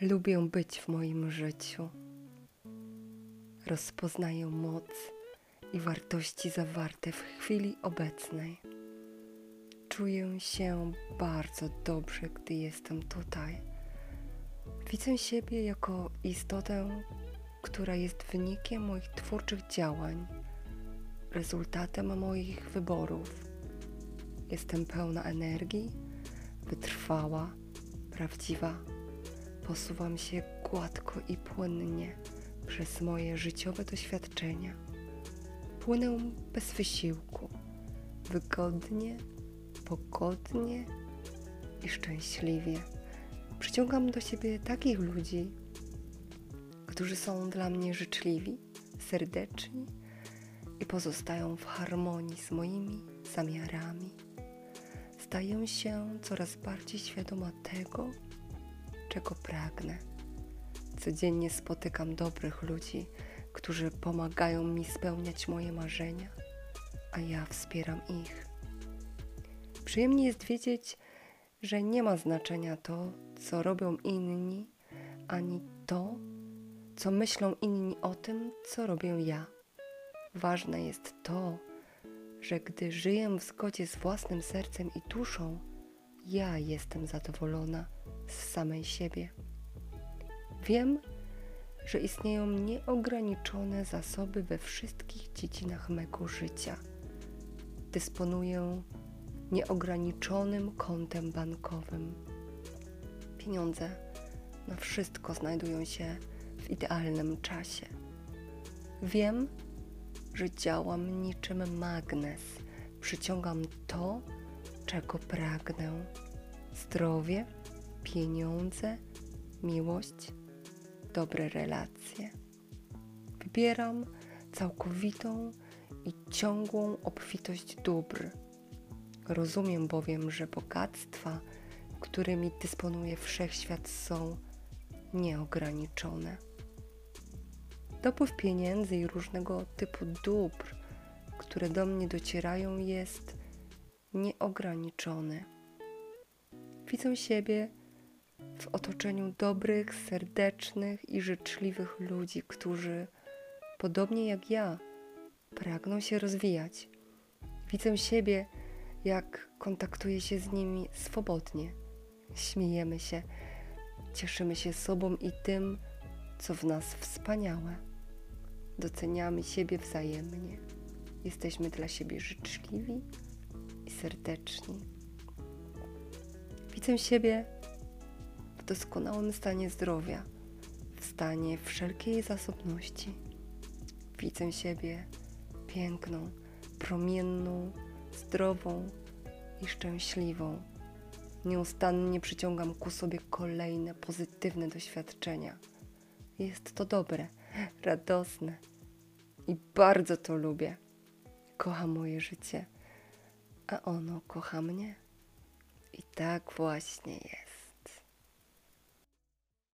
lubią być w moim życiu. Rozpoznaję moc i wartości zawarte w chwili obecnej. Czuję się bardzo dobrze, gdy jestem tutaj. Widzę siebie jako istotę, która jest wynikiem moich twórczych działań, rezultatem moich wyborów. Jestem pełna energii, wytrwała, prawdziwa. Posuwam się gładko i płynnie przez moje życiowe doświadczenia. Płynę bez wysiłku, wygodnie, pogodnie i szczęśliwie. Przyciągam do siebie takich ludzi, którzy są dla mnie życzliwi, serdeczni i pozostają w harmonii z moimi zamiarami. Staję się coraz bardziej świadoma tego, czego pragnę. Codziennie spotykam dobrych ludzi, którzy pomagają mi spełniać moje marzenia, a ja wspieram ich. Przyjemnie jest wiedzieć, że nie ma znaczenia to, co robią inni, ani to, co myślą inni o tym, co robię ja. Ważne jest to, że gdy żyję w zgodzie z własnym sercem i duszą, ja jestem zadowolona z samej siebie. Wiem, że istnieją nieograniczone zasoby we wszystkich dziedzinach mego życia. Dysponuję nieograniczonym kontem bankowym. Pieniądze na wszystko znajdują się w idealnym czasie. Wiem, że działam niczym magnes. Przyciągam to, czego pragnę. Zdrowie, pieniądze, miłość, dobre relacje. Wybieram całkowitą i ciągłą obfitość dóbr. Rozumiem bowiem, że bogactwa, którymi dysponuje wszechświat, są nieograniczone. Dopływ pieniędzy i różnego typu dóbr, które do mnie docierają, jest nieograniczony. Widzę siebie w otoczeniu dobrych, serdecznych i życzliwych ludzi, którzy, podobnie jak ja, pragną się rozwijać. Widzę siebie, jak kontaktuję się z nimi swobodnie. Śmiejemy się, cieszymy się sobą i tym, co w nas wspaniałe. Doceniamy siebie wzajemnie. Jesteśmy dla siebie życzliwi i serdeczni. Widzę siebie w doskonałym stanie zdrowia, w stanie wszelkiej zasobności. Widzę siebie piękną, promienną, zdrową i szczęśliwą. Nieustannie przyciągam ku sobie kolejne pozytywne doświadczenia. Jest to dobre, radosne i bardzo to lubię. Kocham moje życie, a ono kocha mnie. I tak właśnie jest.